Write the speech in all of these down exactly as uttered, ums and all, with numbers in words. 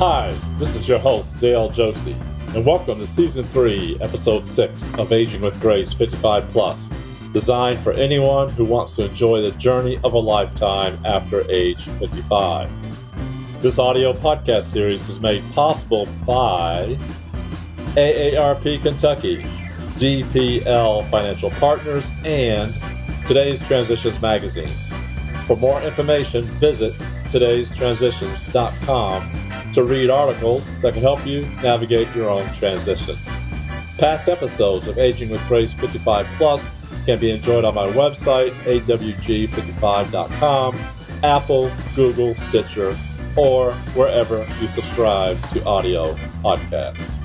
Hi, this is your host, Dale Josie, and welcome to Season three, Episode six of Aging with Grace fifty-five plus, designed for anyone who wants to enjoy the journey of a lifetime after age fifty-five. This audio podcast series is made possible by A A R P Kentucky, D P L Financial Partners, and Today's Transitions Magazine. For more information, visit today's transitions dot com to read articles that can help you navigate your own transition. Past episodes of Aging with Grace fifty-five plus can be enjoyed on my website, a w g fifty-five dot com, Apple, Google, Stitcher, or wherever you subscribe to audio podcasts.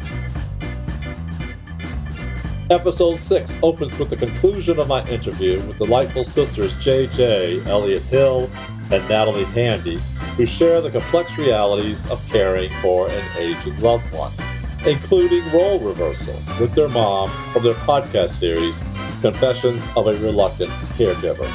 Episode six opens with the conclusion of my interview with delightful sisters J J Elliott Hill and Natalie Handy, who share the complex realities of caring for an aging loved one, including role reversal with their mom from their podcast series, Confessions of a Reluctant Caregiver.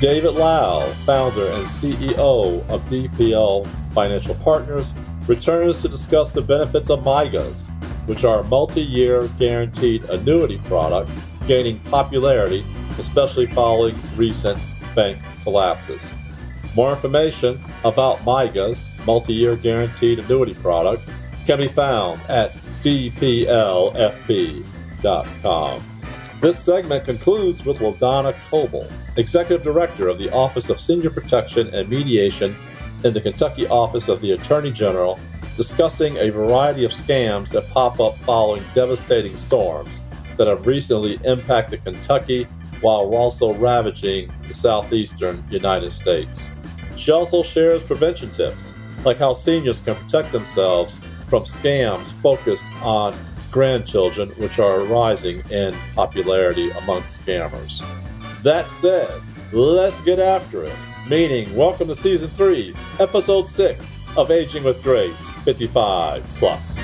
David Lau, founder and C E O of D P L Financial Partners, returns to discuss the benefits of MYGAs, which are a multi-year guaranteed annuity product gaining popularity, especially following recent bank collapses. More information about MYGA's multi-year guaranteed annuity product can be found at d p l f p dot com. This segment concludes with LaDonna Koebel, Executive Director of the Office of Senior Protection and Mediation in the Kentucky Office of the Attorney General, discussing a variety of scams that pop up following devastating storms that have recently impacted Kentucky while also ravaging the southeastern United States. She also shares prevention tips, like how seniors can protect themselves from scams focused on grandchildren, which are rising in popularity among scammers. That said, let's get after it, meaning welcome to Season three, Episode six of Aging with Grace fifty-five plus.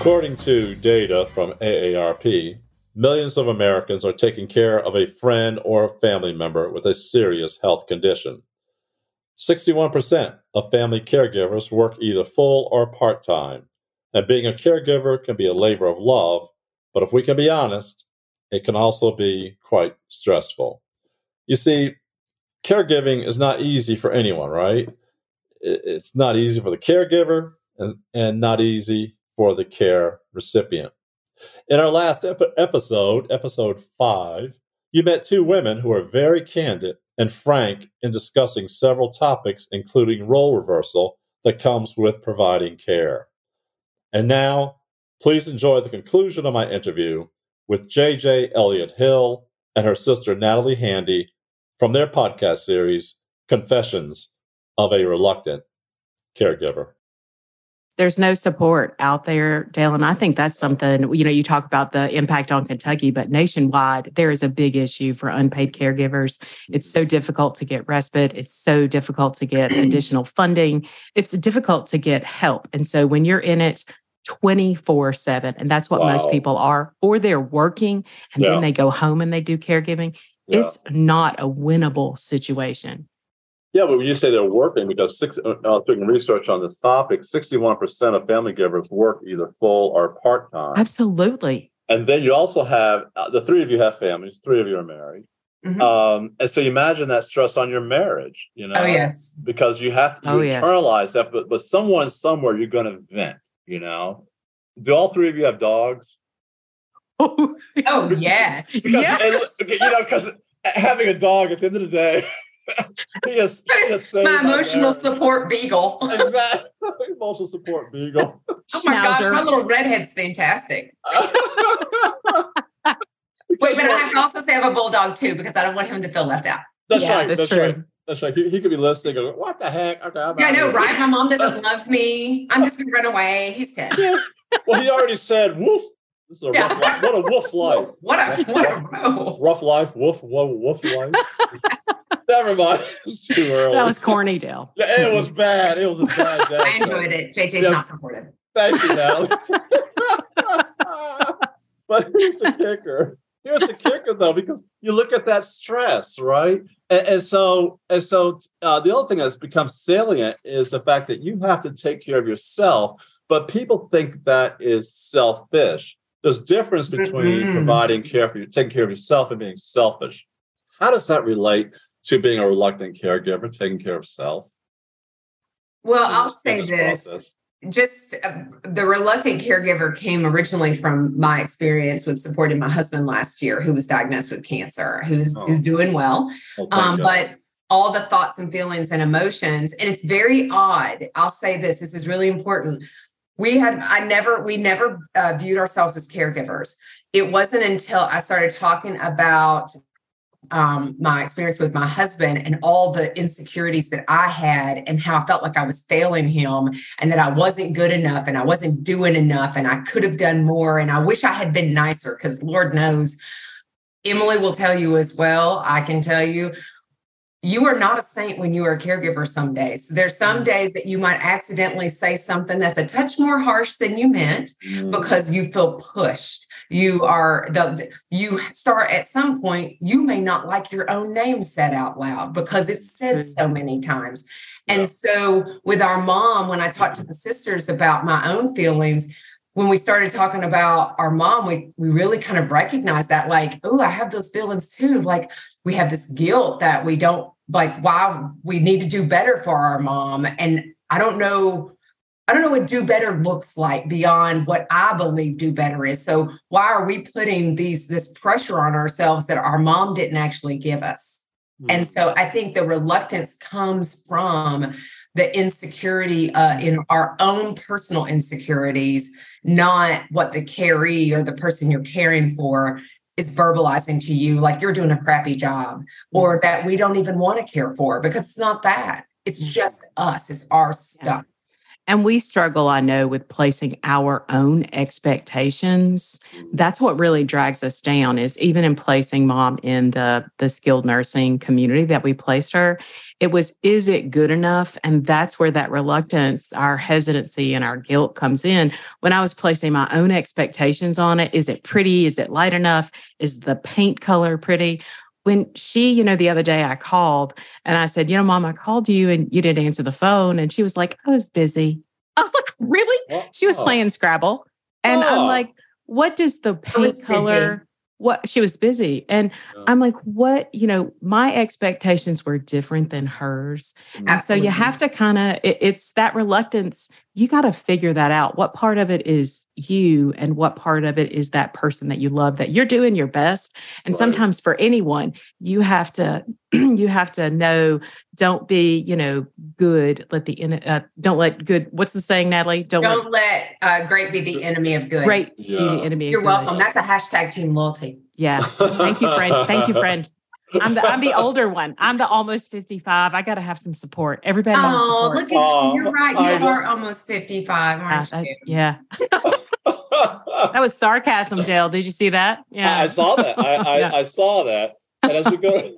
According to data from A A R P, millions of Americans are taking care of a friend or a family member with a serious health condition. sixty-one percent of family caregivers work either full or part-time, and being a caregiver can be a labor of love, but if we can be honest, it can also be quite stressful. You see, caregiving is not easy for anyone, right? It's not easy for the caregiver and, and not easy for the care recipient. In our last ep- episode, episode five, you met two women who are very candid and frank in discussing several topics, including role reversal that comes with providing care. And now, please enjoy the conclusion of my interview with J J Elliott Hill and her sister Natalie Handy from their podcast series, Confessions of a Reluctant Caregiver. There's no support out there, Dale, and I think that's something, you know, you talk about the impact on Kentucky, but nationwide, there is a big issue for unpaid caregivers. It's so difficult to get respite. It's so difficult to get additional funding. It's difficult to get help. And so when you're in it twenty-four seven, and that's what wow. most people are, or they're working, and yeah. then they go home and they do caregiving, yeah. it's not a winnable situation. Yeah, but when you say they're working, because six, uh, doing research on this topic, sixty-one percent of family givers work either full or part-time. Absolutely. And then you also have, uh, the three of you have families, three of you are married. Mm-hmm. Um, and so you imagine that stress on your marriage, you know? Oh, yes. Because you have to you oh, internalize yes. that, but, but someone somewhere you're going to vent, you know? Do all three of you have dogs? Oh, oh yes. Because, yes. And, you know, because having a dog at the end of the day... He has, he has my emotional support beagle. Exactly. Emotional support beagle. Oh my Schnauzer. Gosh, my little redhead's fantastic. Wait, but I have to also say I have a bulldog too, because I don't want him to feel left out. That's yeah, right. That's, that's true. Right. That's right. He, he could be listening and go, what the heck? Okay, I'm yeah, I know, here. Right? My mom doesn't love me. I'm just going to run away. He's dead. Yeah. Well, he already said, woof. This is a yeah. rough life. What a woof life. What a, what a rough, rough life. Woof, woof, woof life. Never mind. It's too early. That was corny, Dale. Yeah, it was bad. It was a bad day. I enjoyed it. J J's yeah. not supportive. Thank you, Natalie. But here's the kicker. Here's the kicker, though, because you look at that stress, right? And, and so, and so, uh, the other thing that's become salient is the fact that you have to take care of yourself. But people think that is selfish. There's a difference between mm-hmm. providing care for you, taking care of yourself, and being selfish. How does that relate to being a reluctant caregiver, taking care of self? Well, I'll say this. Process? Just uh, the reluctant caregiver came originally from my experience with supporting my husband last year, who was diagnosed with cancer, who's, oh. who's doing well. Oh, um, but all the thoughts and feelings and emotions, and it's very odd. I'll say this. This is really important. We had, I never, we never uh, viewed ourselves as caregivers. It wasn't until I started talking about um, my experience with my husband and all the insecurities that I had and how I felt like I was failing him and that I wasn't good enough and I wasn't doing enough and I could have done more. And I wish I had been nicer, because Lord knows, Emily will tell you as well. I can tell you, you are not a saint when you are a caregiver some days. There's some days that you might accidentally say something that's a touch more harsh than you meant mm. because you feel pushed. You are the, you start at some point, you may not like your own name said out loud because it's said so many times. And yeah. so with our mom, when I talked to the sisters about my own feelings, when we started talking about our mom, we, we really kind of recognized that, like, oh, I have those feelings too. Like, we have this guilt that we don't, like, wow, we need to do better for our mom. And I don't know, I don't know what do better looks like beyond what I believe do better is. So why are we putting these, this pressure on ourselves that our mom didn't actually give us? Mm-hmm. And so I think the reluctance comes from the insecurity uh, in our own personal insecurities, not what the caree or the person you're caring for is verbalizing to you, like you're doing a crappy job or that we don't even want to care for, because it's not that. It's just us. It's our stuff. And we struggle, I know, with placing our own expectations. That's what really drags us down, is even in placing mom in the, the skilled nursing community that we placed her, it was, is it good enough? And that's where that reluctance, our hesitancy and our guilt comes in. When I was placing my own expectations on it, is it pretty? Is it light enough? Is the paint color pretty? When she, you know, the other day I called and I said, you know, Mom, I called you and you didn't answer the phone. And she was like, I was busy. I was like, really? What? She was oh. playing Scrabble. And oh. I'm like, what does the paint color... Busy. What she was busy. And yeah. I'm like, what, you know, my expectations were different than hers. And so you have to kind of, it, it's that reluctance. You got to figure that out. What part of it is you and what part of it is that person that you love, that you're doing your best. And right. sometimes for anyone, you have to, you have to know, don't be, you know, good. Let the, uh, don't let good, what's the saying, Natalie? Don't, don't let, let uh, great be the enemy of good. Great yeah. be the enemy you're of good. You're welcome. That's a hashtag team loyalty. Yeah. Thank you, friend. Thank you, friend. I'm the I'm the older one. I'm the almost fifty-five. I got to have some support. Everybody wants support. Oh, look at you. You're right. You are almost fifty-five, aren't you? Yeah. That was sarcasm, Dale. Did you see that? Yeah. I, I saw that. I, I, yeah. I saw that. And as we go,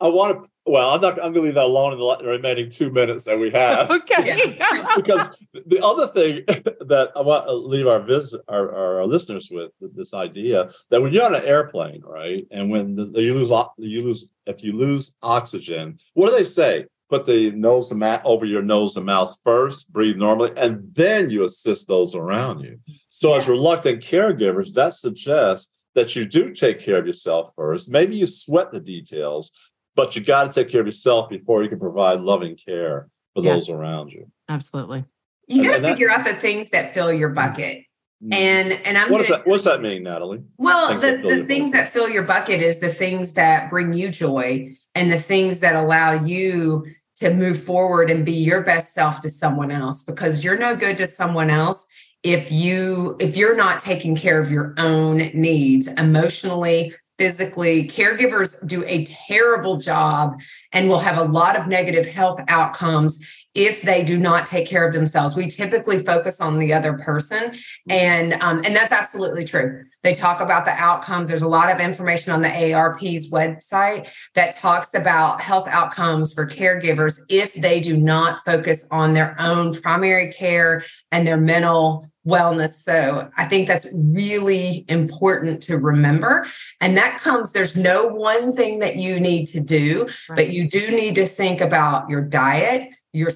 I want to, well, I'm not, I'm going to leave that alone in the remaining two minutes that we have. Okay. Because the other thing that I want to leave our visit, our, our listeners with, this idea that when you're on an airplane, right, and when the, you lose, you lose, if you lose oxygen, what do they say? Put the nose and mouth over your nose and mouth first, breathe normally, and then you assist those around you. So yeah. as reluctant caregivers, that suggests that you do take care of yourself first. Maybe you sweat the details, but you got to take care of yourself before you can provide loving care for yeah. those around you. Absolutely. You got to figure out the things that fill your bucket. Mm-hmm. And and I'm what gonna, that, what's that mean, Natalie? Well, the, the things that fill your bucket is the things that bring you joy and the things that allow you to move forward and be your best self to someone else, because you're no good to someone else if you if you're not taking care of your own needs emotionally, physically. Caregivers do a terrible job and will have a lot of negative health outcomes if they do not take care of themselves. We typically focus on the other person, and um, and that's absolutely true. They talk about the outcomes. There's a lot of information on the A A R P's website that talks about health outcomes for caregivers if they do not focus on their own primary care and their mental wellness. So I think that's really important to remember. And that comes, there's no one thing that you need to do, right. but you do need to think about your diet, your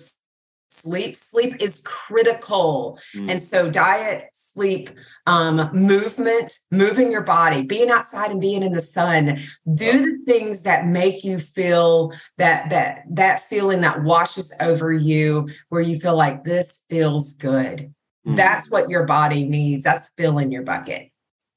sleep. Sleep is critical. Mm. And so diet, sleep, um, movement, moving your body, being outside and being in the sun, do the things that make you feel that, that, that feeling that washes over you where you feel like this feels good. Mm. That's what your body needs. That's filling your bucket.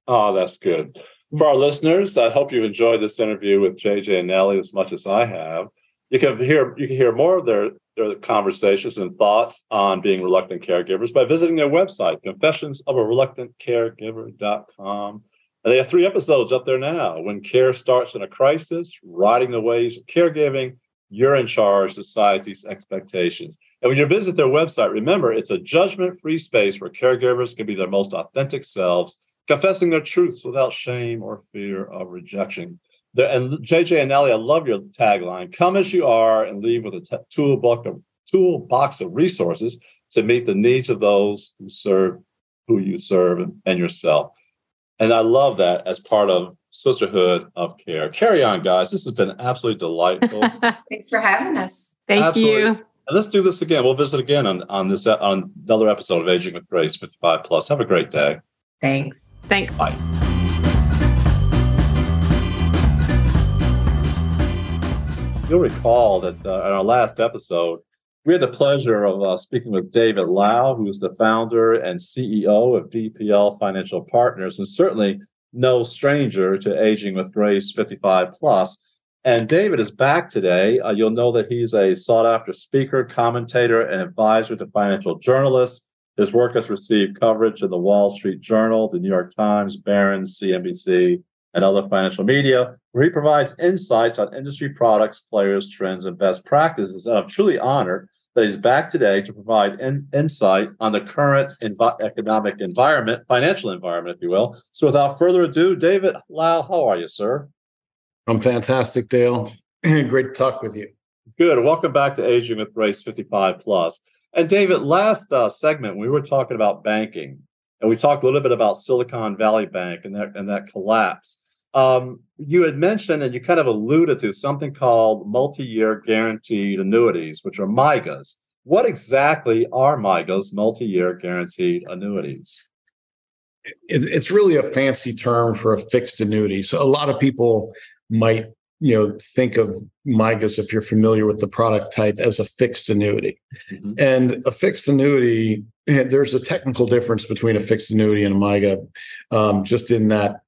Oh, that's good. For our listeners, I hope you enjoyed this interview with J J and Natalie as much as I have. You can hear you can hear more of their, their conversations and thoughts on being reluctant caregivers by visiting their website, confessions of a reluctant caregiver dot com. And they have three episodes up there now. When Care Starts in a Crisis, Riding the Waves of Caregiving, You're in Charge, Society's Expectations. And when you visit their website, remember, it's a judgment-free space where caregivers can be their most authentic selves, confessing their truths without shame or fear of rejection. The, and J J and Natalie, I love your tagline, come as you are and leave with a t- toolbox, of, toolbox of resources to meet the needs of those who serve, who you serve, and, and yourself. And I love that as part of Sisterhood of Care. Carry on, guys. This has been absolutely delightful. Thanks for having us. Thank absolutely. you. And let's do this again. We'll visit again on, on, this, on another episode of Aging with Grace fifty-five plus. Have a great day. Thanks. Thanks. Bye. You'll recall that uh, in our last episode, we had the pleasure of uh, speaking with David Lau, who's the founder and C E O of D P L Financial Partners, and certainly no stranger to Aging with Grace fifty-five plus. And David is back today. Uh, you'll know that he's a sought-after speaker, commentator, and advisor to financial journalists. His work has received coverage in the Wall Street Journal, the New York Times, Barron's, C N B C, and other financial media, where he provides insights on industry products, players, trends, and best practices. And I'm truly honored that he's back today to provide in- insight on the current env- economic environment, financial environment, if you will. So without further ado, David Lau, how are you, sir? I'm fantastic, Dale. Great to talk with you. Good. Welcome back to Aging with Grace fifty-five plus. And David, last uh, segment, we were talking about banking, and we talked a little bit about Silicon Valley Bank and that, and that collapse. Um, you had mentioned, and you kind of alluded to something called multi-year guaranteed annuities, which are MYGAs. What exactly are MYGAs, multi-year guaranteed annuities? It, it's really a fancy term for a fixed annuity. So a lot of people might, you know, think of MYGAs, if you're familiar with the product type, as a fixed annuity. Mm-hmm. And a fixed annuity, there's a technical difference between a fixed annuity and a MYGA, um, just in that,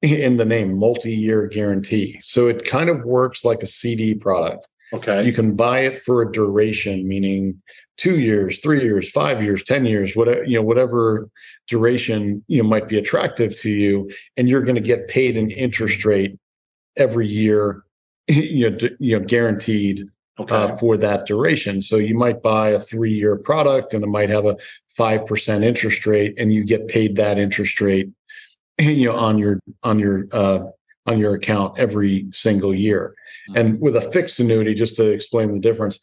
in the name, multi-year guarantee. So it kind of works like a C D product. Okay. You can buy it for a duration, meaning two years, three years, five years, ten years, whatever, you know, whatever duration, you know, might be attractive to you. And you're going to get paid an interest rate every year, you know, d- you know, guaranteed. Okay. Uh, for that duration. So you might buy a three-year product and it might have a five percent interest rate, and you get paid that interest rate, you know, on your on your uh, on your account every single year. And with a fixed annuity, just to explain the difference,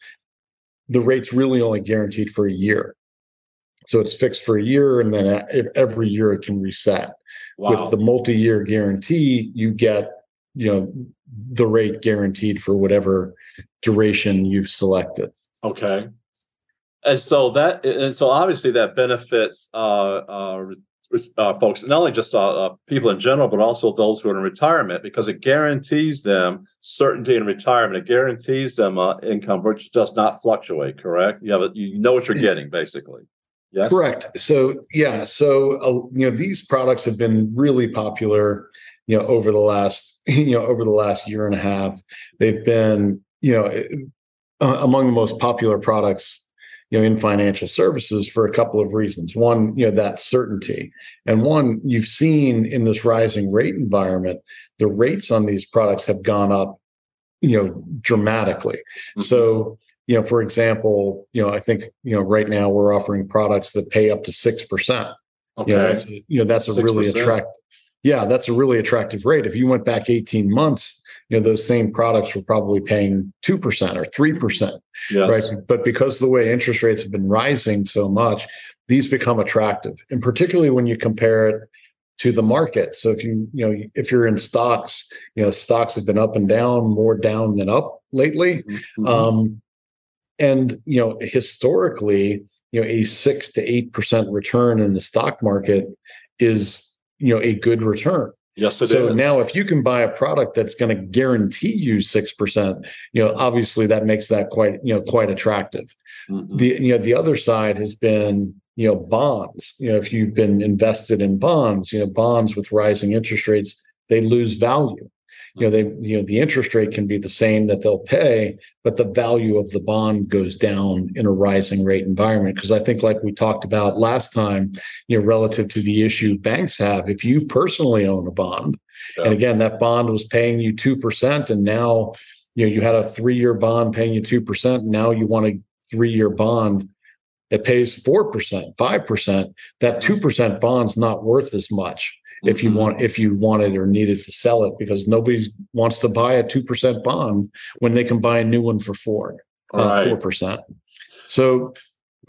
the rate's really only guaranteed for a year. So it's fixed for a year, and then every year it can reset. Wow. With the multi-year guarantee, you get, you know, the rate guaranteed for whatever duration you've selected. Okay. And so that, and so obviously that benefits uh, uh, uh, folks, not only just uh, uh, people in general, but also those who are in retirement, because it guarantees them certainty in retirement. It guarantees them uh, income, which does not fluctuate. Correct? You have a, you know what you're getting, basically. Yes. Correct. So yeah. So uh, you know, these products have been really popular, you know, over the last, you know, over the last year and a half. They've been, you know, among the most popular products, you know, in financial services for a couple of reasons. One, you know, that certainty. And one, you've seen in this rising rate environment, the rates on these products have gone up, you know, dramatically. Mm-hmm. So, you know, for example, you know, I think, you know, right now we're offering products that pay up to six percent. Okay. You know, that's a, you know, that's a really attractive. Yeah, that's a really attractive rate. If you went back eighteen months, you know, those same products were probably paying two percent or three percent, yes. Right? But because of the way interest rates have been rising so much, these become attractive, and particularly when you compare it to the market. So if you, you know, if you're in stocks, you know, stocks have been up and down, more down than up lately. Mm-hmm. Um, and, you know, historically, you know, a six to eight percent return in the stock market is, you know, a good return. Yes, it so is. Now if you can buy a product that's going to guarantee you six percent, you know, obviously that makes that quite, you know, quite attractive. Mm-hmm. The, you know, the other side has been, you know, bonds. You know, if you've been invested in bonds, you know, bonds with rising interest rates, they lose value. You know, they, you know, the interest rate can be the same that they'll pay, but the value of the bond goes down in a rising rate environment. Because I think, like we talked about last time, you know, relative to the issue banks have, if you personally own a bond, yeah. and again, that bond was paying you two percent, and now, you know, you had a three-year bond paying you two percent, and now you want a three-year bond that pays four percent, five percent, that two percent bond's not worth as much. If you want, if you wanted or needed to sell it, because nobody wants to buy a two percent bond when they can buy a new one for four, four percent. So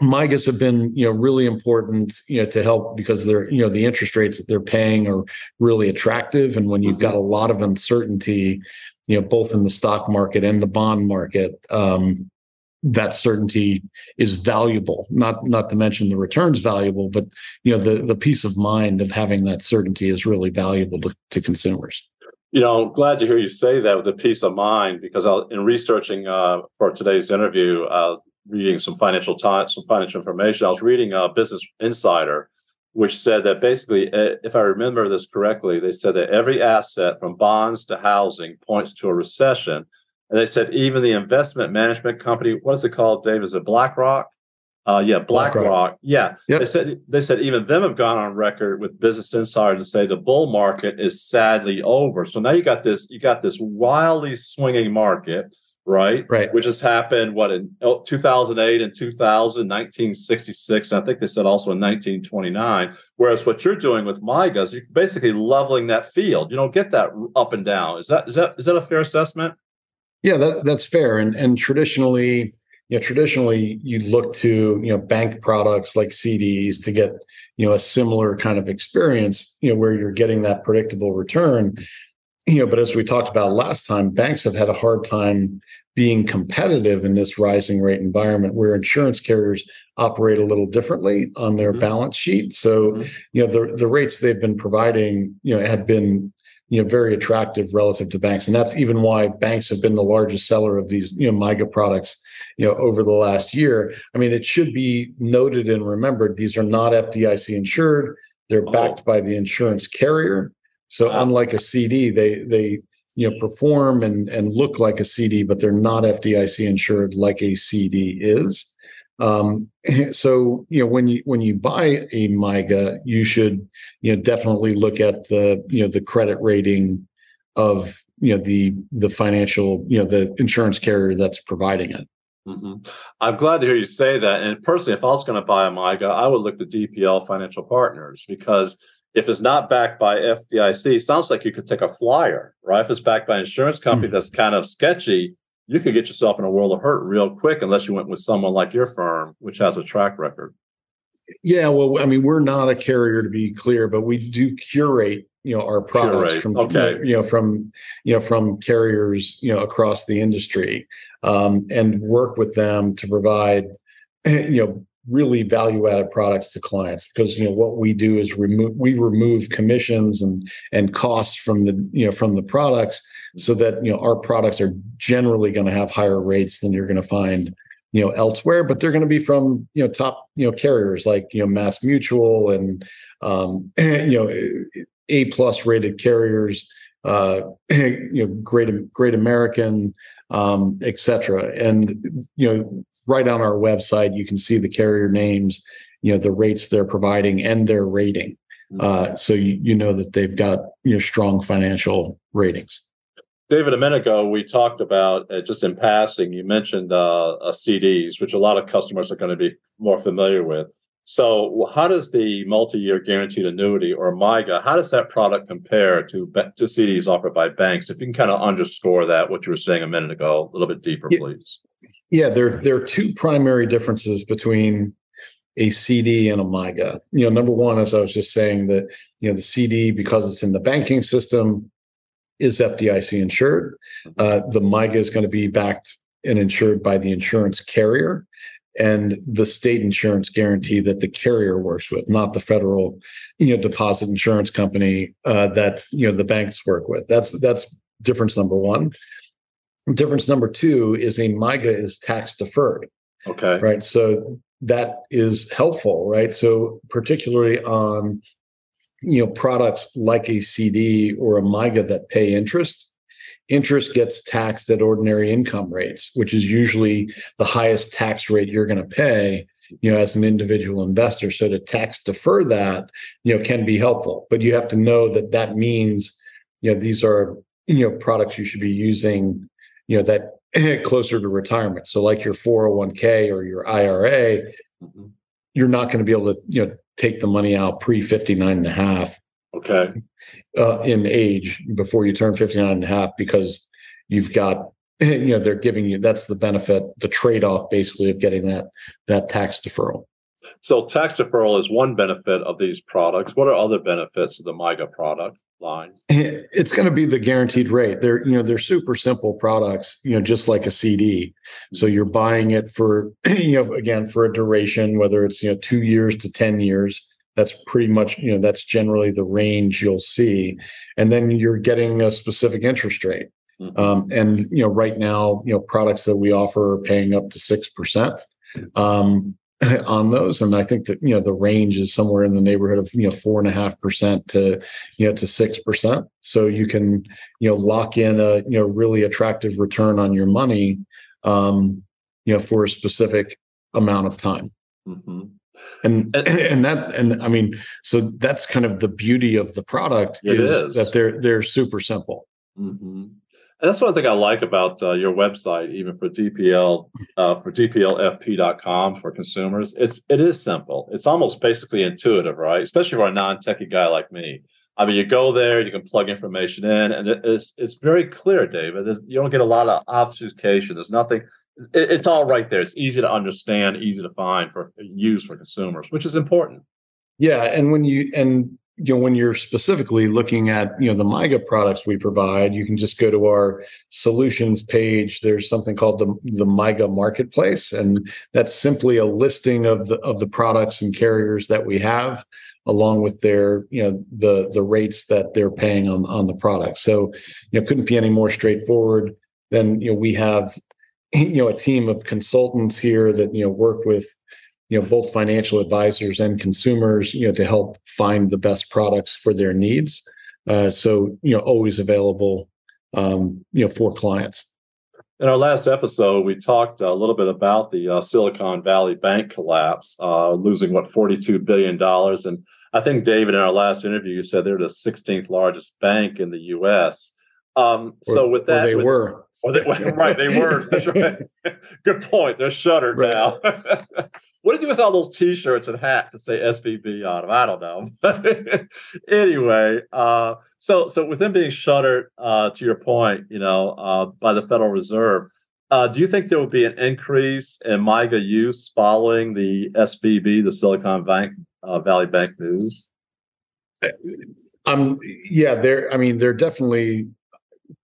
MYGAs have been, you know, really important, you know, to help, because they're, you know, the interest rates that they're paying are really attractive, and when you've got a lot of uncertainty, you know, both in the stock market and the bond market, um, that certainty is valuable, not not to mention the return's valuable, but, you know, the the peace of mind of having that certainty is really valuable to, to consumers. You know, I'm glad to hear you say that, with the peace of mind, because I'll, in researching uh, for today's interview, uh, reading some financial time, some financial information, I was reading uh, Business Insider, which said that basically, if I remember this correctly, they said that every asset from bonds to housing points to a recession. And they said even the investment management company, what is it called, Dave? Is it BlackRock? Uh, yeah, BlackRock. BlackRock. Yeah. Yep. They said they said even them have gone on record with Business Insider to say the bull market is sadly over. So now you got this, you got this wildly swinging market, right? Right. Which has happened, what, in two thousand eight and two thousand, nineteen sixty-six, and I think they said also in nineteen twenty-nine. Whereas what you're doing with MYGAs, you're basically leveling that field. You don't get that up and down. Is that is that is that a fair assessment? Yeah, that, that's fair. And and traditionally, you know, traditionally you look to, you know, bank products like C Ds to get, you know, a similar kind of experience, you know, where you're getting that predictable return. You know, but as we talked about last time, banks have had a hard time being competitive in this rising rate environment, where insurance carriers operate a little differently on their mm-hmm. balance sheet. So, mm-hmm. you know, the the rates they've been providing, you know, have been, you know, very attractive relative to banks. And that's even why banks have been the largest seller of these, you know, MYGA products, you know, over the last year. I mean, it should be noted and remembered, these are not F D I C insured. They're oh. backed by the insurance carrier. So wow. unlike a C D, they, they, you know, perform and, and look like a C D, but they're not F D I C insured like a C D is. Um, so, you know, when you, when you buy a MYGA, you should, you know, definitely look at the, you know, the credit rating of, you know, the, the financial, you know, the insurance carrier that's providing it. Mm-hmm. I'm glad to hear you say that. And personally, if I was going to buy a MYGA, I would look to D P L Financial Partners, because if it's not backed by F D I C, sounds like you could take a flyer, right? If it's backed by an insurance company mm-hmm. that's kind of sketchy, you could get yourself in a world of hurt real quick, unless you went with someone like your firm, which has a track record. Yeah, well, I mean, we're not a carrier, to be clear, but we do curate, you know, our products curate. from, okay. you know, from, you know, from carriers, you know, across the industry, um, and work with them to provide, you know, really value-added products to clients, because, you know, what we do is remove, we remove commissions and, and costs from the, you know, from the products, so that, you know, our products are generally going to have higher rates than you're going to find, you know, elsewhere, but they're going to be from, you know, top, you know, carriers like, you know, Mass Mutual and, um, you know, A plus rated carriers, uh, you know, Great, Great American, um, et cetera. And, you know, right on our website, you can see the carrier names, you know, the rates they're providing and their rating. Uh, so you, you know that they've got, you know, strong financial ratings. David, a minute ago, we talked about, uh, just in passing, you mentioned uh, uh, C Ds, which a lot of customers are going to be more familiar with. So how does the multi-year guaranteed annuity, or MYGA, how does that product compare to, to C Ds offered by banks? If you can kind of underscore that, what you were saying a minute ago, a little bit deeper, yeah. please. Yeah, there, there are two primary differences between a C D and a MYGA. You know, number one, as I was just saying, that, you know, the C D, because it's in the banking system, is F D I C insured. Uh, the MYGA is going to be backed and insured by the insurance carrier and the state insurance guarantee that the carrier works with, not the federal, you know, deposit insurance company uh, that, you know, the banks work with. That's that's difference number one. Difference number two is a MYGA is tax deferred. Okay. Right. So that is helpful, right? So particularly on, you know, products like a C D or a MYGA that pay interest, interest gets taxed at ordinary income rates, which is usually the highest tax rate you're going to pay, you know, as an individual investor. So to tax defer that, you know, can be helpful, but you have to know that that means, you know, these are, you know, products you should be using, you know, that closer to retirement. So like your four oh one k or your I R A, mm-hmm. you're not going to be able to, you know, take the money out pre fifty-nine and a half. Okay. Uh, in age before you turn fifty-nine and a half, because you've got, you know, they're giving you, that's the benefit, the trade-off basically of getting that, that tax deferral. So tax deferral is one benefit of these products. What are other benefits of the MYGA product line? It's going to be the guaranteed rate. They're, you know, they're super simple products, you know, just like a C D. So you're buying it for, you know, again, for a duration, whether it's, you know, two years to ten years. That's pretty much, you know, that's generally the range you'll see. And then you're getting a specific interest rate. Um, and, you know, right now, you know, products that we offer are paying up to six percent um, on those. And I think that, you know, the range is somewhere in the neighborhood of, you know, four and a half percent to, you know, to six percent. So you can, you know, lock in a, you know, really attractive return on your money, um, you know, for a specific amount of time. Mm-hmm. And, and and that and I mean, so that's kind of the beauty of the product is, is that they're they're super simple. Mm-hmm. And that's one thing I like about uh, your website, even for D P L, uh, for d p l f p dot com for consumers. It's it is simple. It's almost basically intuitive, right? Especially for a non-techie guy like me. I mean, you go there, you can plug information in, and it, it's it's very clear, David. It's, you don't get a lot of obfuscation. There's nothing. It's all right there. It's easy to understand, easy to find for use for consumers, which is important. Yeah, and when you and you know when you're specifically looking at you know the MYGA products we provide, you can just go to our solutions page. There's something called the the MYGA Marketplace, and that's simply a listing of the of the products and carriers that we have, along with their, you know, the the rates that they're paying on on the product. So, you know, couldn't be any more straightforward than, you know, we have, you know, a team of consultants here that, you know, work with, you know, both financial advisors and consumers, you know, to help find the best products for their needs. Uh, so, you know, always available, um, you know, for clients. In our last episode, we talked a little bit about the uh, Silicon Valley Bank collapse, uh, losing, what, forty-two billion dollars. And I think, David, in our last interview, you said they're the sixteenth largest bank in the U S. Um, or, so with that, they with, were. Well, they, right, they were. That's right. Good point. They're shuttered right now. What do you do with all those T-shirts and hats that say S V B on them? I don't know. Anyway, uh, so so with them being shuttered, uh, to your point, you know, uh, by the Federal Reserve, uh, do you think there will be an increase in MYGA use following the S V B, the Silicon Bank, uh, Valley Bank news? Um, yeah, there. I mean, they're definitely.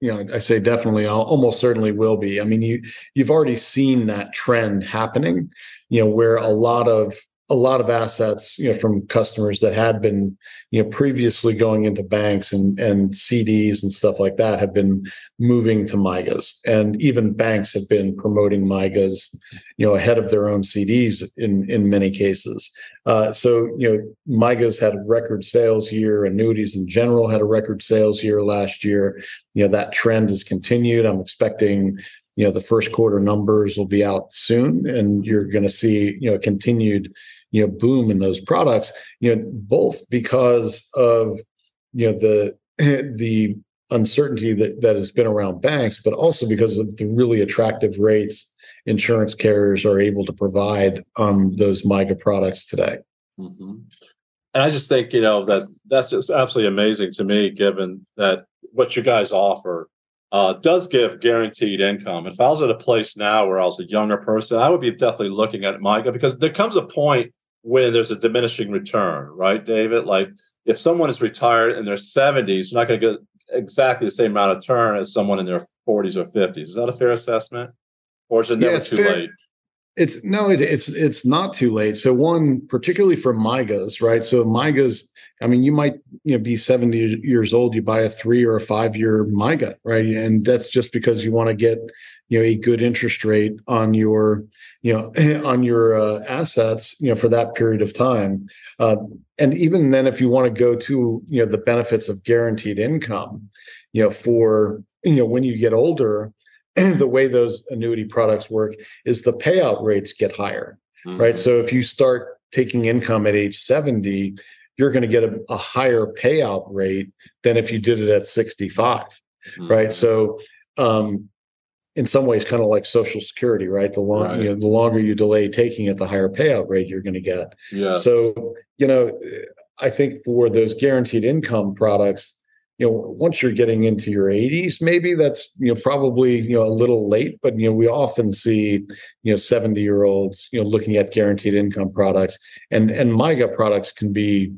You know, I say definitely, I'll almost certainly will be. I mean, you you've already seen that trend happening, you know, where a lot of a lot of assets, you know, from customers that had been, you know, previously going into banks and and C Ds and stuff like that have been moving to MYGAs, and even banks have been promoting MYGAs, you know, ahead of their own C Ds in in many cases. Uh, so, you know, MYGAs had a record sales year. Annuities in general had a record sales year last year. You know, that trend has continued. I'm expecting, you know, the first quarter numbers will be out soon, and you're going to see, you know, continued, you know, boom in those products, you know, both because of, you know, the the uncertainty that, that has been around banks, but also because of the really attractive rates insurance carriers are able to provide um, those MYGA products today. Mm-hmm. And I just think, you know, that that's just absolutely amazing to me, given that what you guys offer uh, does give guaranteed income. If I was at a place now where I was a younger person, I would be definitely looking at MYGA, because there comes a point when there's a diminishing return, right, David? Like if someone is retired in their seventies, you're not going to get exactly the same amount of turn as someone in their forties or fifties. Is that a fair assessment? Or is it never yeah, too fair. late? It's no, it, it's it's not too late. So one, particularly for MYGAs, right? So MYGAs, I mean, you might you know be seventy years old, you buy a three or a five year MYGA, right? And that's just because you want to get you know a good interest rate on your you know on your uh, assets you know for that period of time. Uh, and even then, if you want to go to you know the benefits of guaranteed income, you know for you know when you get older. The way those annuity products work is the payout rates get higher, mm-hmm. right? So if you start taking income at age seventy, you're going to get a, a higher payout rate than if you did it at sixty-five, mm-hmm. right? So um, in some ways, kind of like Social Security, right? The, long, right. You know, the longer you delay taking it, the higher payout rate you're going to get. Yes. So, you know, I think for those guaranteed income products, you know, once you're getting into your eighties, maybe that's, you know, probably, you know, a little late, but, you know, we often see, you know, seventy year olds, you know, looking at guaranteed income products and, and MYGA products can be,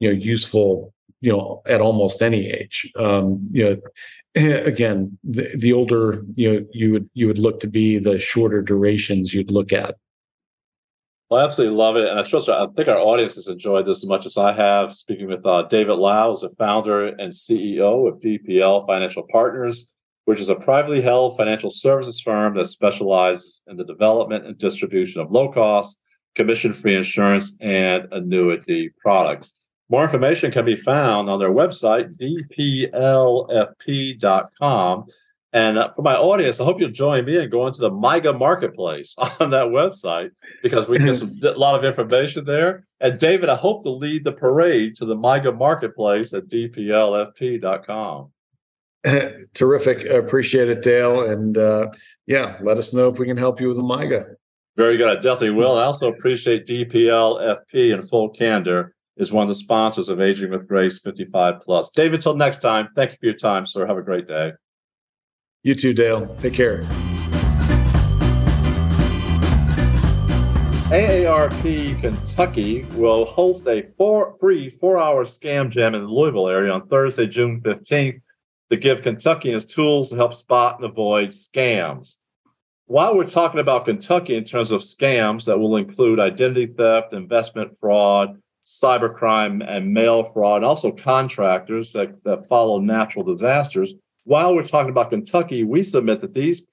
you know, useful, you know, at almost any age. Um, you know, again, the, the older, you know, you would, you would look to be, the shorter durations you'd look at. I absolutely love it. And I trust, I think our audience has enjoyed this as much as I have. Speaking with uh, David Lau, who's the founder and C E O of D P L Financial Partners, which is a privately held financial services firm that specializes in the development and distribution of low-cost, commission-free insurance and annuity products. More information can be found on their website, d p l f p dot com. And for my audience, I hope you'll join me and go into the MYGA marketplace on that website because we get some, a lot of information there. And David, I hope to lead the parade to the MYGA marketplace at d p l f p dot com. Terrific. I appreciate it, Dale. And uh, yeah, let us know if we can help you with a MYGA. Very good. I definitely will. I also appreciate D P L F P in full candor is one of the sponsors of Aging with Grace fifty-five plus. David, till next time, thank you for your time, sir. Have a great day. You too, Dale. Take care. A A R P Kentucky will host a four, free four-hour Scam Jam in the Louisville area on Thursday, June fifteenth, to give Kentuckians tools to help spot and avoid scams. While we're talking about Kentucky in terms of scams that will include identity theft, investment fraud, cybercrime, and mail fraud, and also contractors that, that follow natural disasters, while we're talking about Kentucky, we submit that these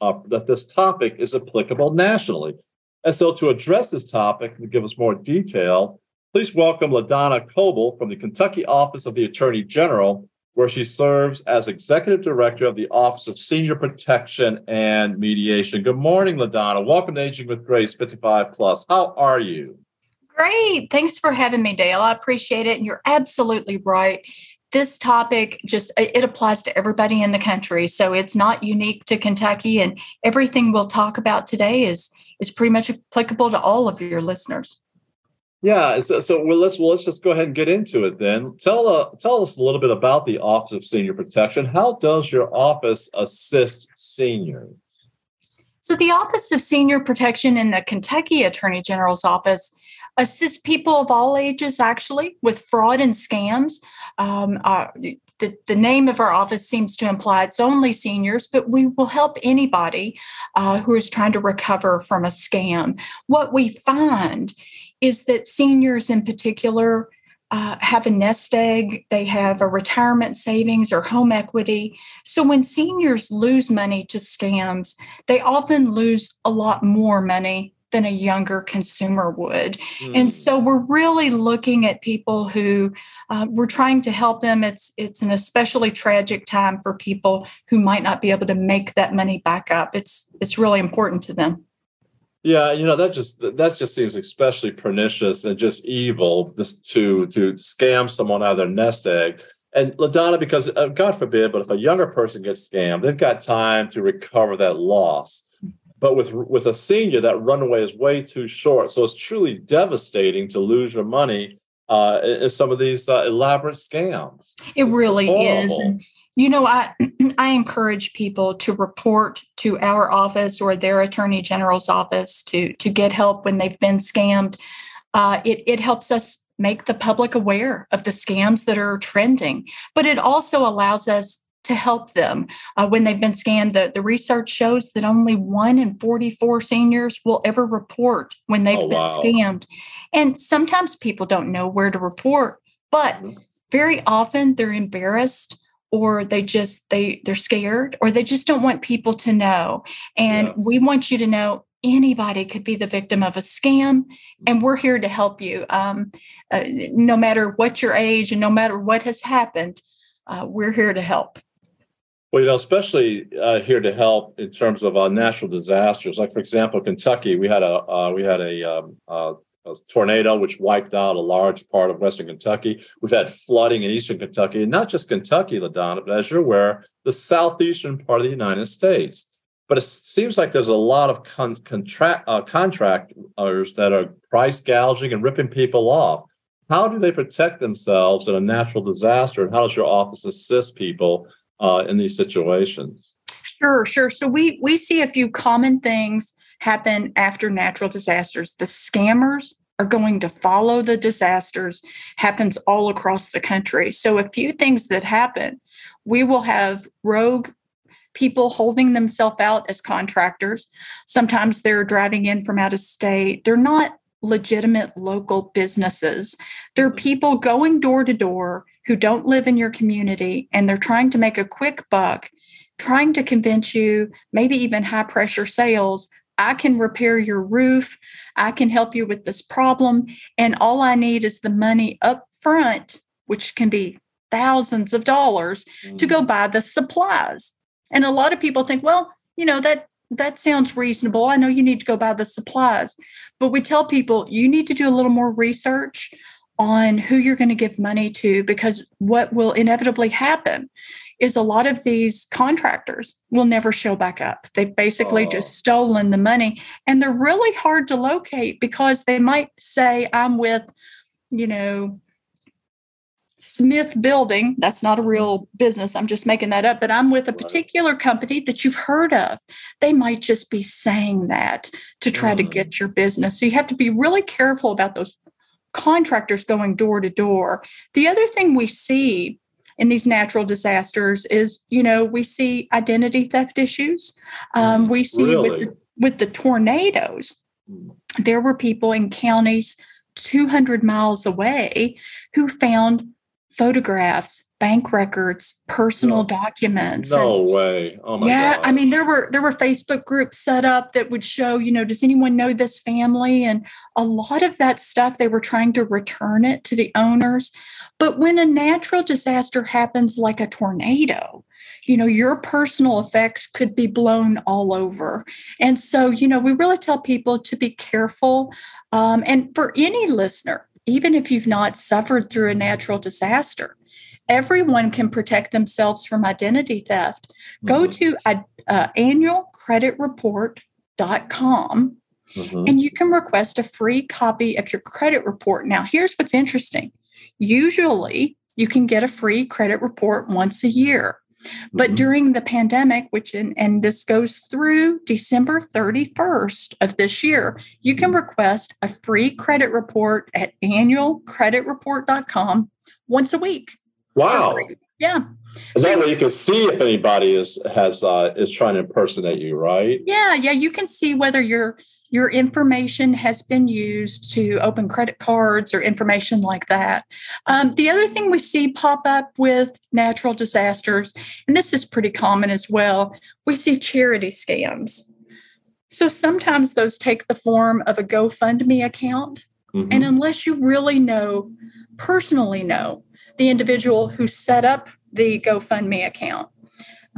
uh, that this topic is applicable nationally. And so to address this topic and to give us more detail, please welcome LaDonna Koebel from the Kentucky Office of the Attorney General, where she serves as Executive Director of the Office of Senior Protection and Mediation. Good morning, LaDonna. Welcome to Aging with Grace fifty-five plus. How are you? Great. Thanks for having me, Dale. I appreciate it. And you're absolutely right. This topic just, it applies to everybody in the country. So it's not unique to Kentucky, and everything we'll talk about today is, is pretty much applicable to all of your listeners. Yeah. So, so well, let's, well, let's just go ahead and get into it then. Tell, uh, tell us a little bit about the Office of Senior Protection. How does your office assist seniors? So the Office of Senior Protection in the Kentucky Attorney General's office assist people of all ages, actually, with fraud and scams. Um, uh, the, the name of our office seems to imply it's only seniors, but we will help anybody uh, who is trying to recover from a scam. What we find is that seniors in particular uh, have a nest egg, they have a retirement savings or home equity. So when seniors lose money to scams, they often lose a lot more money than a younger consumer would. Mm. And so we're really looking at people who uh, we're trying to help them. It's it's an especially tragic time for people who might not be able to make that money back up. It's it's really important to them. Yeah, you know, that just that just seems especially pernicious and just evil just to to scam someone out of their nest egg. And LaDonna, because uh, God forbid, but if a younger person gets scammed, they've got time to recover that loss. But with with a senior, that runway is way too short. So it's truly devastating to lose your money uh, in some of these uh, elaborate scams. It it's, really it's is. And, you know, I I encourage people to report to our office or their attorney general's office to to get help when they've been scammed. Uh, it, it helps us make the public aware of the scams that are trending, but it also allows us to help them uh, when they've been scammed. The, the research shows that only one in forty-four seniors will ever report when they've oh, been wow. scammed. And sometimes people don't know where to report, but very often they're embarrassed, or they just, they, they're scared, or they just don't want people to know. And yeah. we want you to know anybody could be the victim of a scam, and we're here to help you. Um, uh, no matter what your age and no matter what has happened, uh, we're here to help. Well, you know, especially uh, here to help in terms of uh, natural disasters. Like, for example, Kentucky, we had a uh, we had a, um, uh, a tornado which wiped out a large part of Western Kentucky. We've had flooding in Eastern Kentucky, and not just Kentucky, LaDonna, but as you're aware, the southeastern part of the United States. But it seems like there's a lot of con- contract, uh, contractors that are price gouging and ripping people off. How do they protect themselves in a natural disaster? And how does your office assist people uh, in these situations? Sure, sure. So we we see a few common things happen after natural disasters. The scammers are going to follow the disasters. Happens all across the country. So a few things that happen, we will have rogue people holding themselves out as contractors. Sometimes they're driving in from out of state. They're not legitimate local businesses. They're people going door to door who don't live in your community, and they're trying to make a quick buck, trying to convince you, maybe even high pressure sales, I can repair your roof, I can help you with this problem, and all I need is the money up front, which can be thousands of dollars, mm-hmm. to go buy the supplies. And a lot of people think, well, you know, that that sounds reasonable. I know you need to go buy the supplies. But we tell people you need to do a little more research on who you're going to give money to, because what will inevitably happen is a lot of these contractors will never show back up. They've basically oh. just stolen the money, and they're really hard to locate because they might say, I'm with, you know, Smith Building. That's not a real business. I'm just making that up. But I'm with a particular company that you've heard of. They might just be saying that to try mm. to get your business. So you have to be really careful about those contractors going door to door. The other thing we see in these natural disasters is, you know, we see identity theft issues. Um, we see really? with the, with the tornadoes, there were people in counties two hundred miles away who found photographs, bank records, personal no, documents. No and, way. Oh my yeah, God. Yeah. I mean, there were there were Facebook groups set up that would show, you know, does anyone know this family? And a lot of that stuff, they were trying to return it to the owners. But when a natural disaster happens like a tornado, you know, your personal effects could be blown all over. And so, you know, we really tell people to be careful. Um, and for any listener, even if you've not suffered through a natural disaster, everyone can protect themselves from identity theft. Mm-hmm. Go to uh, annual credit report dot com, mm-hmm. and you can request a free copy of your credit report. Now, here's what's interesting. Usually, you can get a free credit report once a year. But mm-hmm. during the pandemic, which in, and this goes through December thirty-first of this year, you can request a free credit report at annual credit report dot com once a week. Wow. Yeah. And that way you can see if anybody is has uh, is trying to impersonate you, right? Yeah, yeah. You can see whether your your information has been used to open credit cards or information like that. Um, the other thing we see pop up with natural disasters, and this is pretty common as well, we see charity scams. So sometimes those take the form of a GoFundMe account. Mm-hmm. And unless you really know, personally know, the individual who set up the GoFundMe account,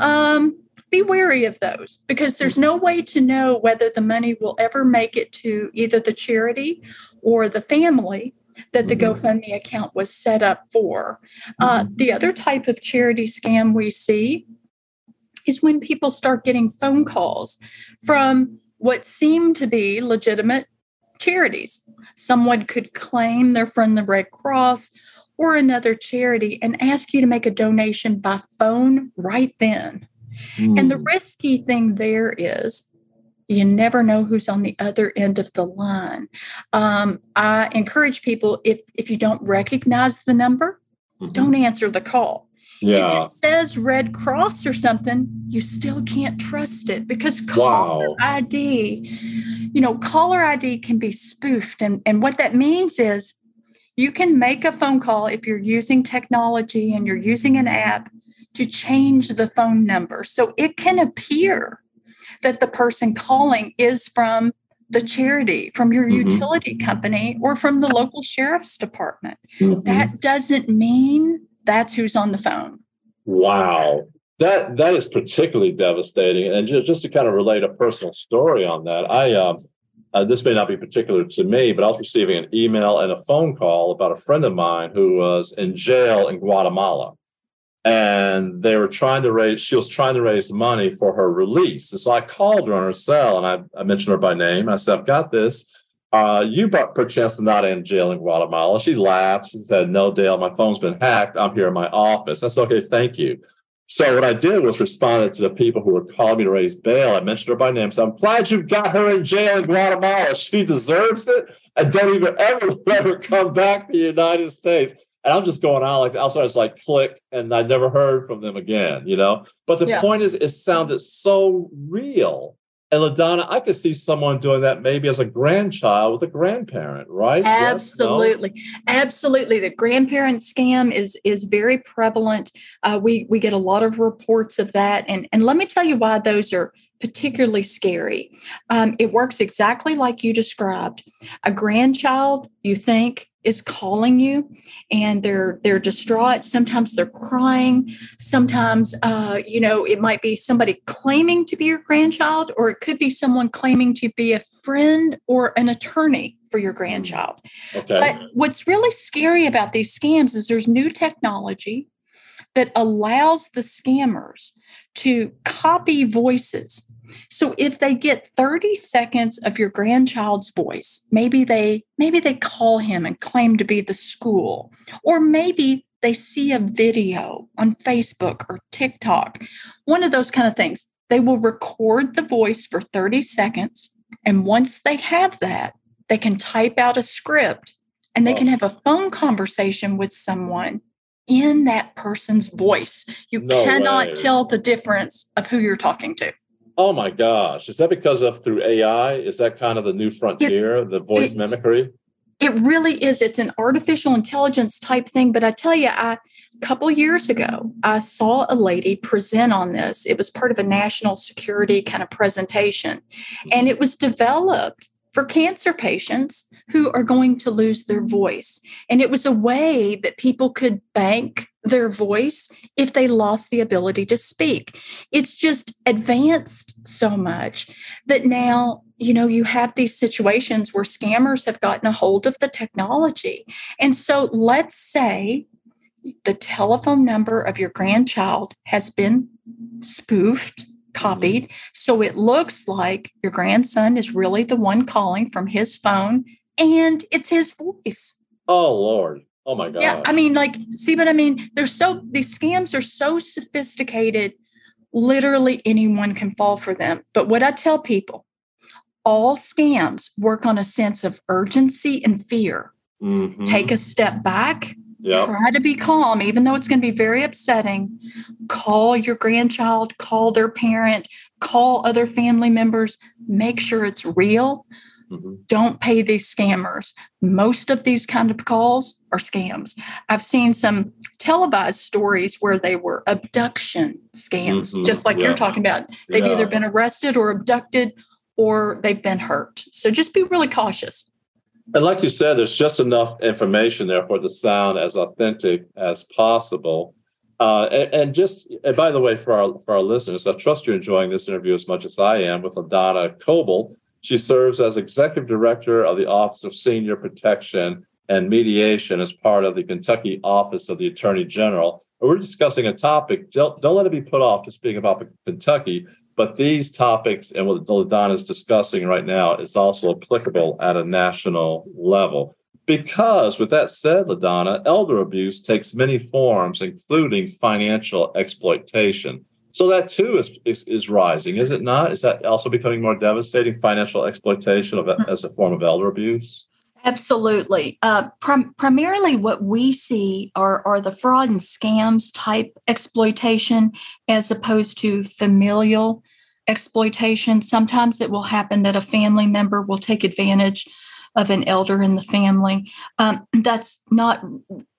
um, be wary of those, because there's no way to know whether the money will ever make it to either the charity or the family that the mm-hmm. GoFundMe account was set up for. Uh, mm-hmm. The other type of charity scam we see is when people start getting phone calls from what seem to be legitimate charities. Someone could claim they're from the Red Cross or another charity and ask you to make a donation by phone right then. And the risky thing there is You never know who's on the other end of the line. Um, I encourage people, if if you don't recognize the number, mm-hmm. don't answer the call. Yeah. If it says Red Cross or something, you still can't trust it because caller wow. I D, you know, caller I D can be spoofed. And, and what that means is you can make a phone call if you're using technology and you're using an app to change the phone number. So it can appear that the person calling is from the charity, from your mm-hmm. utility company, or from the local sheriff's department. Mm-hmm. That doesn't mean that's who's on the phone. Wow. That that is particularly devastating. And just to kind of relate a personal story on that, I um, uh, this may not be particular to me, but I was receiving an email and a phone call about a friend of mine who was in jail in Guatemala. And they were trying to raise, she was trying to raise money for her release. And so I called her on her cell and I, I mentioned her by name. I said, I've got this. Uh, you perchance are not in jail in Guatemala. She laughed. She said, no, Dale, my phone's been hacked. I'm here in my office. I said, okay, thank you. So what I did was responded to the people who were calling me to raise bail. I mentioned her by name. So I'm glad you got her in jail in Guatemala. She deserves it. And don't even ever let her come back to the United States. And I'm just going on like that. I was like, click, and I never heard from them again, you know? But the yeah. point is, it sounded so real. And LaDonna, I could see someone doing that maybe as a grandchild with a grandparent, right? Absolutely. Yes, no? Absolutely. The grandparent scam is is very prevalent. Uh, we, we get a lot of reports of that. And, and let me tell you why those are particularly scary. Um, it works exactly like you described. A grandchild, you think, is calling you, and they're they're distraught. Sometimes they're crying. Sometimes, uh, you know, it might be somebody claiming to be your grandchild, or it could be someone claiming to be a friend or an attorney for your grandchild. Okay. But what's really scary about these scams is there's new technology that allows the scammers to copy voices. So if they get thirty seconds of your grandchild's voice, maybe they maybe they call him and claim to be the school, or maybe they see a video on Facebook or TikTok, one of those kind of things. They will record the voice for thirty seconds. And once they have that, they can type out a script and they can have a phone conversation with someone in that person's voice. You no cannot way. Tell the difference of who you're talking to. Oh my gosh. Is that because of through A I? Is that kind of the new frontier, it's, the voice it, mimicry? It really is. It's an artificial intelligence type thing. But I tell you, I, a couple years ago, I saw a lady present on this. It was part of a national security kind of presentation. And it was developed for cancer patients who are going to lose their voice. And it was a way that people could bank their voice if they lost the ability to speak. It's just advanced so much that now, you know, you have these situations where scammers have gotten a hold of the technology. And so let's say the telephone number of your grandchild has been spoofed, copied. So it looks like your grandson is really the one calling from his phone, and it's his voice. Oh, Lord. Oh my God. Yeah. I mean, like, see what I mean? They're so, these scams are so sophisticated, literally anyone can fall for them. But what I tell people, all scams work on a sense of urgency and fear. Mm-hmm. Take a step back, yep. try to be calm, even though it's going to be very upsetting. Call your grandchild, call their parent, call other family members, make sure it's real. Mm-hmm. Don't pay these scammers. Most of these kind of calls are scams. I've seen some televised stories where they were abduction scams, mm-hmm. just like yeah. you're talking about. They've yeah. either been arrested or abducted, or they've been hurt. So just be really cautious. And like you said, there's just enough information there for it to sound as authentic as possible. Uh, and, and just, and by the way, for our for our listeners, I trust you're enjoying this interview as much as I am with LaDonna Koebel. She serves as executive director of the Office of Senior Protection and Mediation as part of the Kentucky Office of the Attorney General. We're discussing a topic. Don't, don't let it be put off to speaking about Kentucky, but these topics and what LaDonna is discussing right now is also applicable at a national level. Because with that said, LaDonna, elder abuse takes many forms, including financial exploitation. So that too is, is is rising, is it not? Is that also becoming more devastating, financial exploitation of as a form of elder abuse? Absolutely. Uh, prim- primarily what we see are, are the fraud and scams type exploitation as opposed to familial exploitation. Sometimes it will happen that a family member will take advantage of an elder in the family. Um, that's not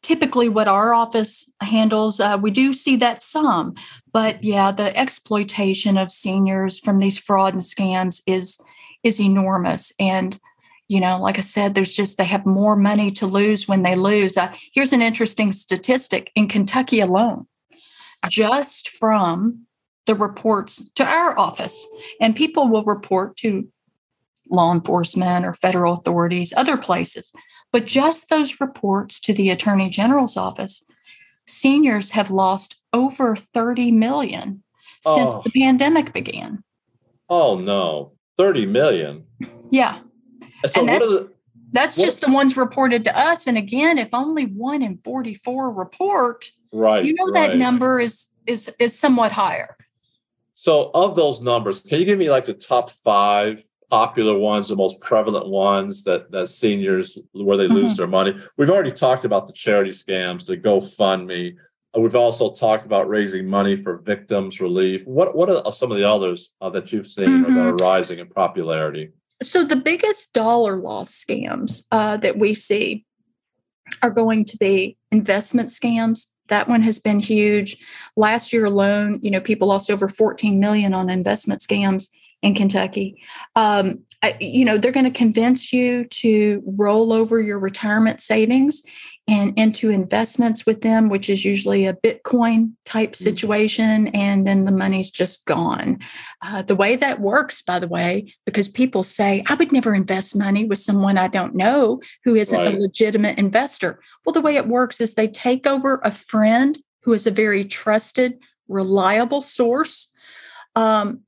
typically what our office handles. Uh, we do see that some, but yeah, the exploitation of seniors from these fraud and scams is is enormous. And you know, like I said, there's just, they have more money to lose when they lose. Uh, here's an interesting statistic. In Kentucky alone, just from the reports to our office, and people will report to law enforcement or federal authorities, other places, but just those reports to the Attorney General's office, seniors have lost over thirty million oh. since the pandemic began. Oh, no. thirty million? Yeah. So and what that's, the, that's what, just the ones reported to us. And again, if only one in forty-four report, right, you know right. that number is is is somewhat higher. So of those numbers, can you give me like the top five popular ones, the most prevalent ones that, that seniors, where they lose mm-hmm. their money? We've already talked about the charity scams, the GoFundMe. We've also talked about raising money for victims relief. What, what are some of the others uh, that you've seen mm-hmm. that are rising in popularity? So the biggest dollar loss scams uh, that we see are going to be investment scams. That one has been huge. Last year alone, you know, people lost over fourteen million dollars on investment scams in Kentucky. Um, I, you know, they're going to convince you to roll over your retirement savings and into investments with them, which is usually a Bitcoin type situation, and then the money's just gone. Uh, the way that works, by the way, because people say, I would never invest money with someone I don't know who isn't right. a legitimate investor. Well, the way it works is they take over a friend who is a very trusted, reliable source, um,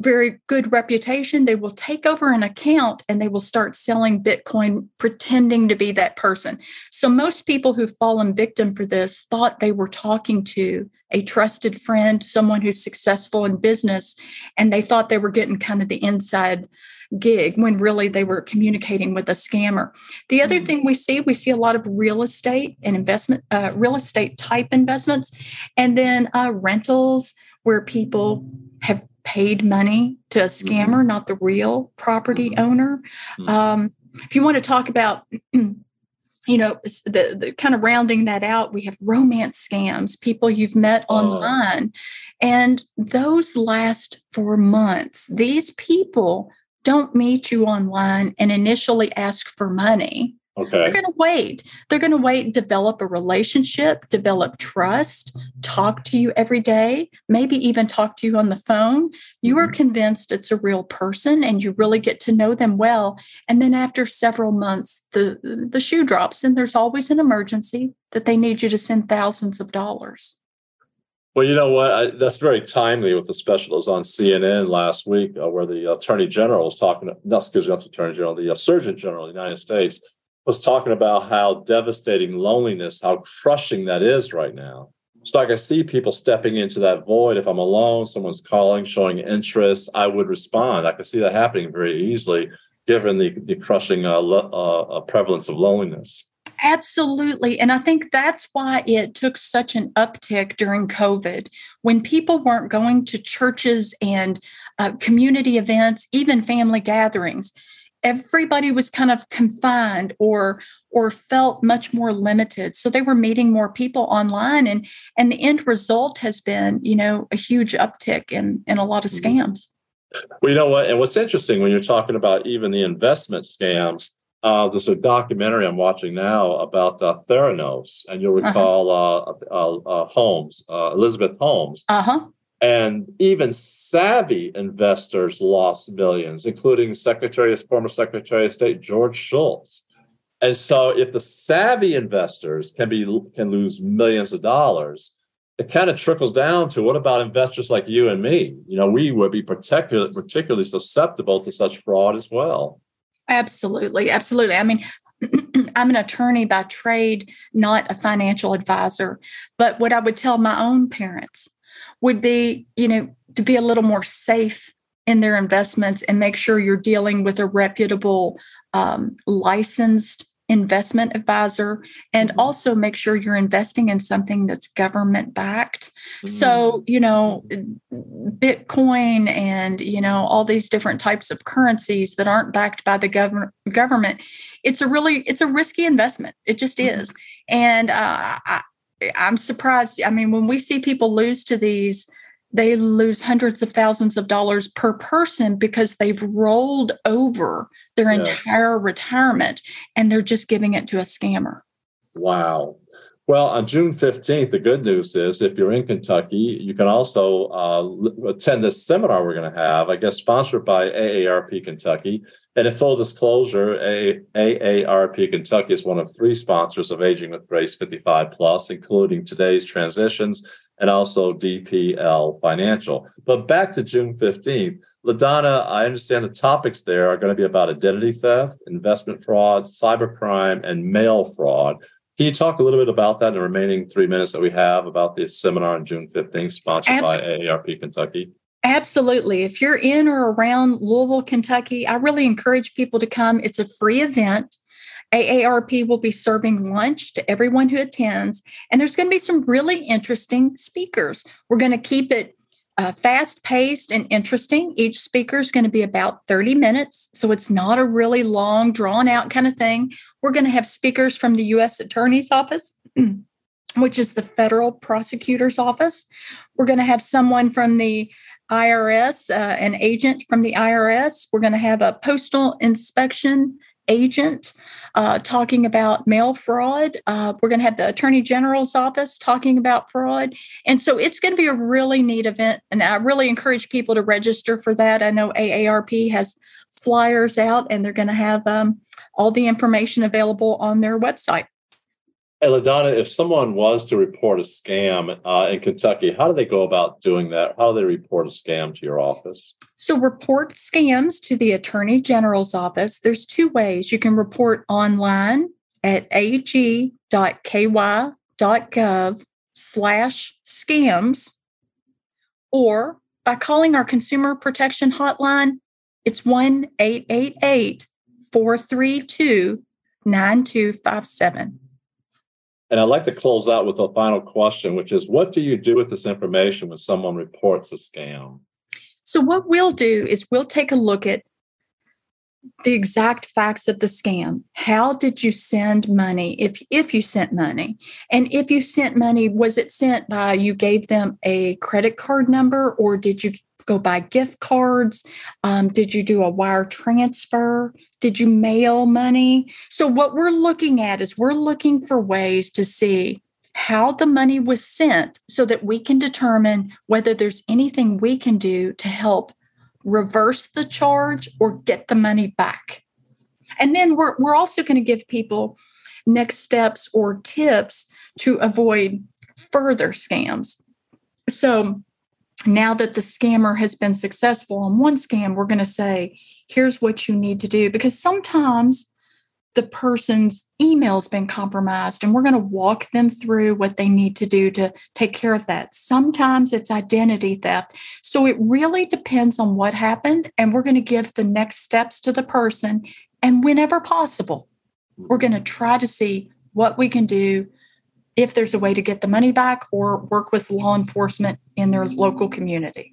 very good reputation. They will take over an account and they will start selling Bitcoin, pretending to be that person. So most people who've fallen victim for this thought they were talking to a trusted friend, someone who's successful in business, and they thought they were getting kind of the inside gig when really they were communicating with a scammer. The other mm-hmm. thing we see, we see a lot of real estate and investment, uh, real estate type investments, and then uh, rentals where people have paid money to a scammer, mm-hmm. not the real property mm-hmm. owner. Mm-hmm. Um, if you want to talk about, you know, the, the kind of rounding that out, we have romance scams, people you've met oh. online, and those last for months. These people don't meet you online and initially ask for money. Okay. They're going to wait. They're going to wait, develop a relationship, develop trust, talk to you every day, maybe even talk to you on the phone. You mm-hmm. are convinced it's a real person and you really get to know them well. And then after several months, the, the shoe drops and there's always an emergency that they need you to send thousands of dollars. Well, you know what? I, that's very timely with the special that was on C N N last week uh, where the Attorney General was talking, no, excuse me, not the Attorney General, the uh, Surgeon General of the United States was talking about how devastating loneliness, how crushing that is right now. It's like I see people stepping into that void. If I'm alone, someone's calling, showing interest, I would respond. I could see that happening very easily, given the, the crushing uh, lo- uh, prevalence of loneliness. Absolutely. And I think that's why it took such an uptick during COVID, when people weren't going to churches and uh, community events, even family gatherings. Everybody was kind of confined or or felt much more limited. So they were meeting more people online. And, and the end result has been, you know, a huge uptick in, in a lot of scams. Well, you know what? And what's interesting when you're talking about even the investment scams, uh, there's a documentary I'm watching now about uh, Theranos. And you'll recall uh-huh. uh, uh, uh, Holmes, uh, Elizabeth Holmes. Uh-huh. And even savvy investors lost millions, including Secretary, former Secretary of State George Shultz. And so if the savvy investors can be can lose millions of dollars, it kind of trickles down to what about investors like you and me? You know, we would be particularly particularly susceptible to such fraud as well. Absolutely. Absolutely. I mean, I'm an attorney by trade, not a financial advisor. But what I would tell my own parents would be, you know, to be a little more safe in their investments and make sure you're dealing with a reputable, um, licensed investment advisor, and mm-hmm. also make sure you're investing in something that's government backed. Mm-hmm. So, you know, Bitcoin and, you know, all these different types of currencies that aren't backed by the gov- government, it's a really, it's a risky investment. It just mm-hmm. is. And uh, I, I'm surprised. I mean, when we see people lose to these, they lose hundreds of thousands of dollars per person because they've rolled over their yes. entire retirement and they're just giving it to a scammer. Wow. Well, on June fifteenth, the good news is if you're in Kentucky, you can also uh, attend this seminar we're going to have, I guess, sponsored by A A R P Kentucky. And in full disclosure, A A R P Kentucky is one of three sponsors of Aging with Grace fifty-five plus, including Today's Transitions and also D P L Financial. But back to June fifteenth, LaDonna, I understand the topics there are going to be about identity theft, investment fraud, cybercrime, and mail fraud. Can you talk a little bit about that in the remaining three minutes that we have about this seminar on June fifteenth, sponsored Absolutely. by A A R P Kentucky? Absolutely. If you're in or around Louisville, Kentucky, I really encourage people to come. It's a free event. A A R P will be serving lunch to everyone who attends, and there's going to be some really interesting speakers. We're going to keep it uh, fast-paced and interesting. Each speaker is going to be about thirty minutes, so it's not a really long, drawn-out kind of thing. We're going to have speakers from the U S Attorney's Office, which is the Federal Prosecutor's Office. We're going to have someone from the I R S, uh, an agent from the I R S. We're going to have a postal inspection agent uh, talking about mail fraud. Uh, we're going to have the Attorney General's office talking about fraud. And so it's going to be a really neat event. And I really encourage people to register for that. I know A A R P has flyers out and they're going to have um, all the information available on their website. Hey, LaDonna, if someone was to report a scam uh, in Kentucky, how do they go about doing that? How do they report a scam to your office? So report scams to the Attorney General's office. There's two ways. You can report online at ag.ky.gov slash scams, or by calling our Consumer Protection Hotline. It's one eight eight eight, four three two, nine two five seven. And I'd like to close out with a final question, which is, what do you do with this information when someone reports a scam? So what we'll do is we'll take a look at the exact facts of the scam. How did you send money, if, if you sent money? And if you sent money, was it sent by you gave them a credit card number, or did you go buy gift cards? Um, did you do a wire transfer? Did you mail money? So what we're looking at is we're looking for ways to see how the money was sent so that we can determine whether there's anything we can do to help reverse the charge or get the money back. And then we're, we're also going to give people next steps or tips to avoid further scams. So now that the scammer has been successful on one scam, we're going to say, here's what you need to do, because sometimes the person's email's been compromised, and we're going to walk them through what they need to do to take care of that. Sometimes it's identity theft. So it really depends on what happened, and we're going to give the next steps to the person. And whenever possible, we're going to try to see what we can do, if there's a way to get the money back, or work with law enforcement in their local community.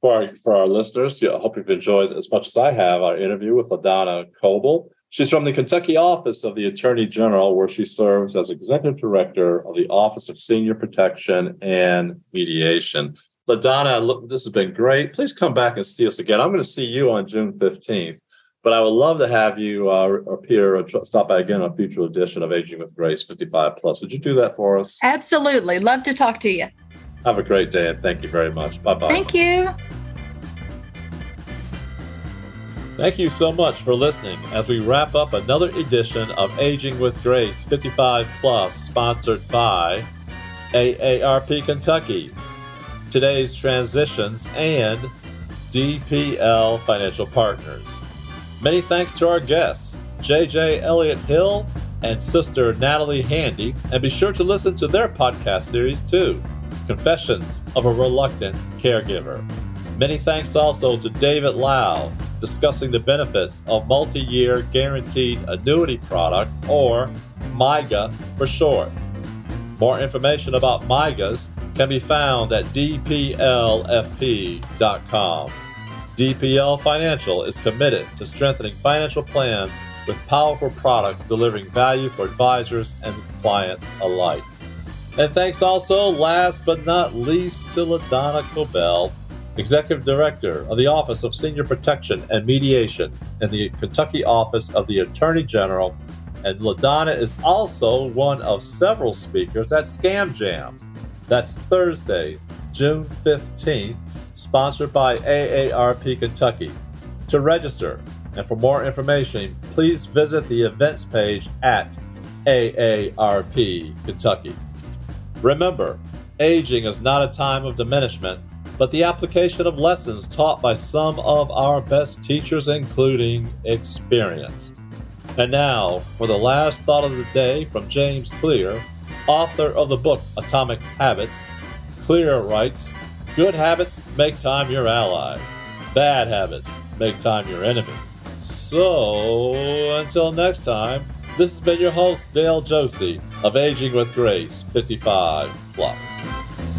For our, for our listeners, I hope you've enjoyed as much as I have our interview with LaDonna Koebel. She's from the Kentucky Office of the Attorney General, where she serves as Executive Director of the Office of Senior Protection and Mediation. LaDonna, look, this has been great. Please come back and see us again. I'm going to see you on June fifteenth. But I would love to have you uh, appear or stop by again on a future edition of Aging with Grace fifty-five plus. Would you do that for us? Absolutely. Love to talk to you. Have a great day, and thank you very much. Bye-bye. Thank you. Thank you so much for listening as we wrap up another edition of Aging with Grace fifty-five plus, sponsored by A A R P Kentucky, Today's Transitions, and D P L Financial Partners. Many thanks to our guests, J J Elliott Hill and Sister Natalie Handy, and be sure to listen to their podcast series too. Confessions of a Reluctant Caregiver. Many thanks also to David Lau, discussing the benefits of Multi-Year Guaranteed Annuity Product, or MYGA for short. More information about MYGAs can be found at d p l f p dot com. D P L Financial is committed to strengthening financial plans with powerful products delivering value for advisors and clients alike. And thanks also, last but not least, to LaDonna Koebel, Executive Director of the Office of Senior Protection and Mediation in the Kentucky Office of the Attorney General. And LaDonna is also one of several speakers at Scam Jam. That's Thursday, June fifteenth, sponsored by A A R P Kentucky. To register and for more information, please visit the events page at A A R P Kentucky. Remember, aging is not a time of diminishment, but the application of lessons taught by some of our best teachers, including experience. And now, for the last thought of the day from James Clear, author of the book Atomic Habits. Clear writes, "Good habits make time your ally. Bad habits make time your enemy." So, until next time, this has been your host, Dale Josie, of Aging with Grace fifty-five Plus.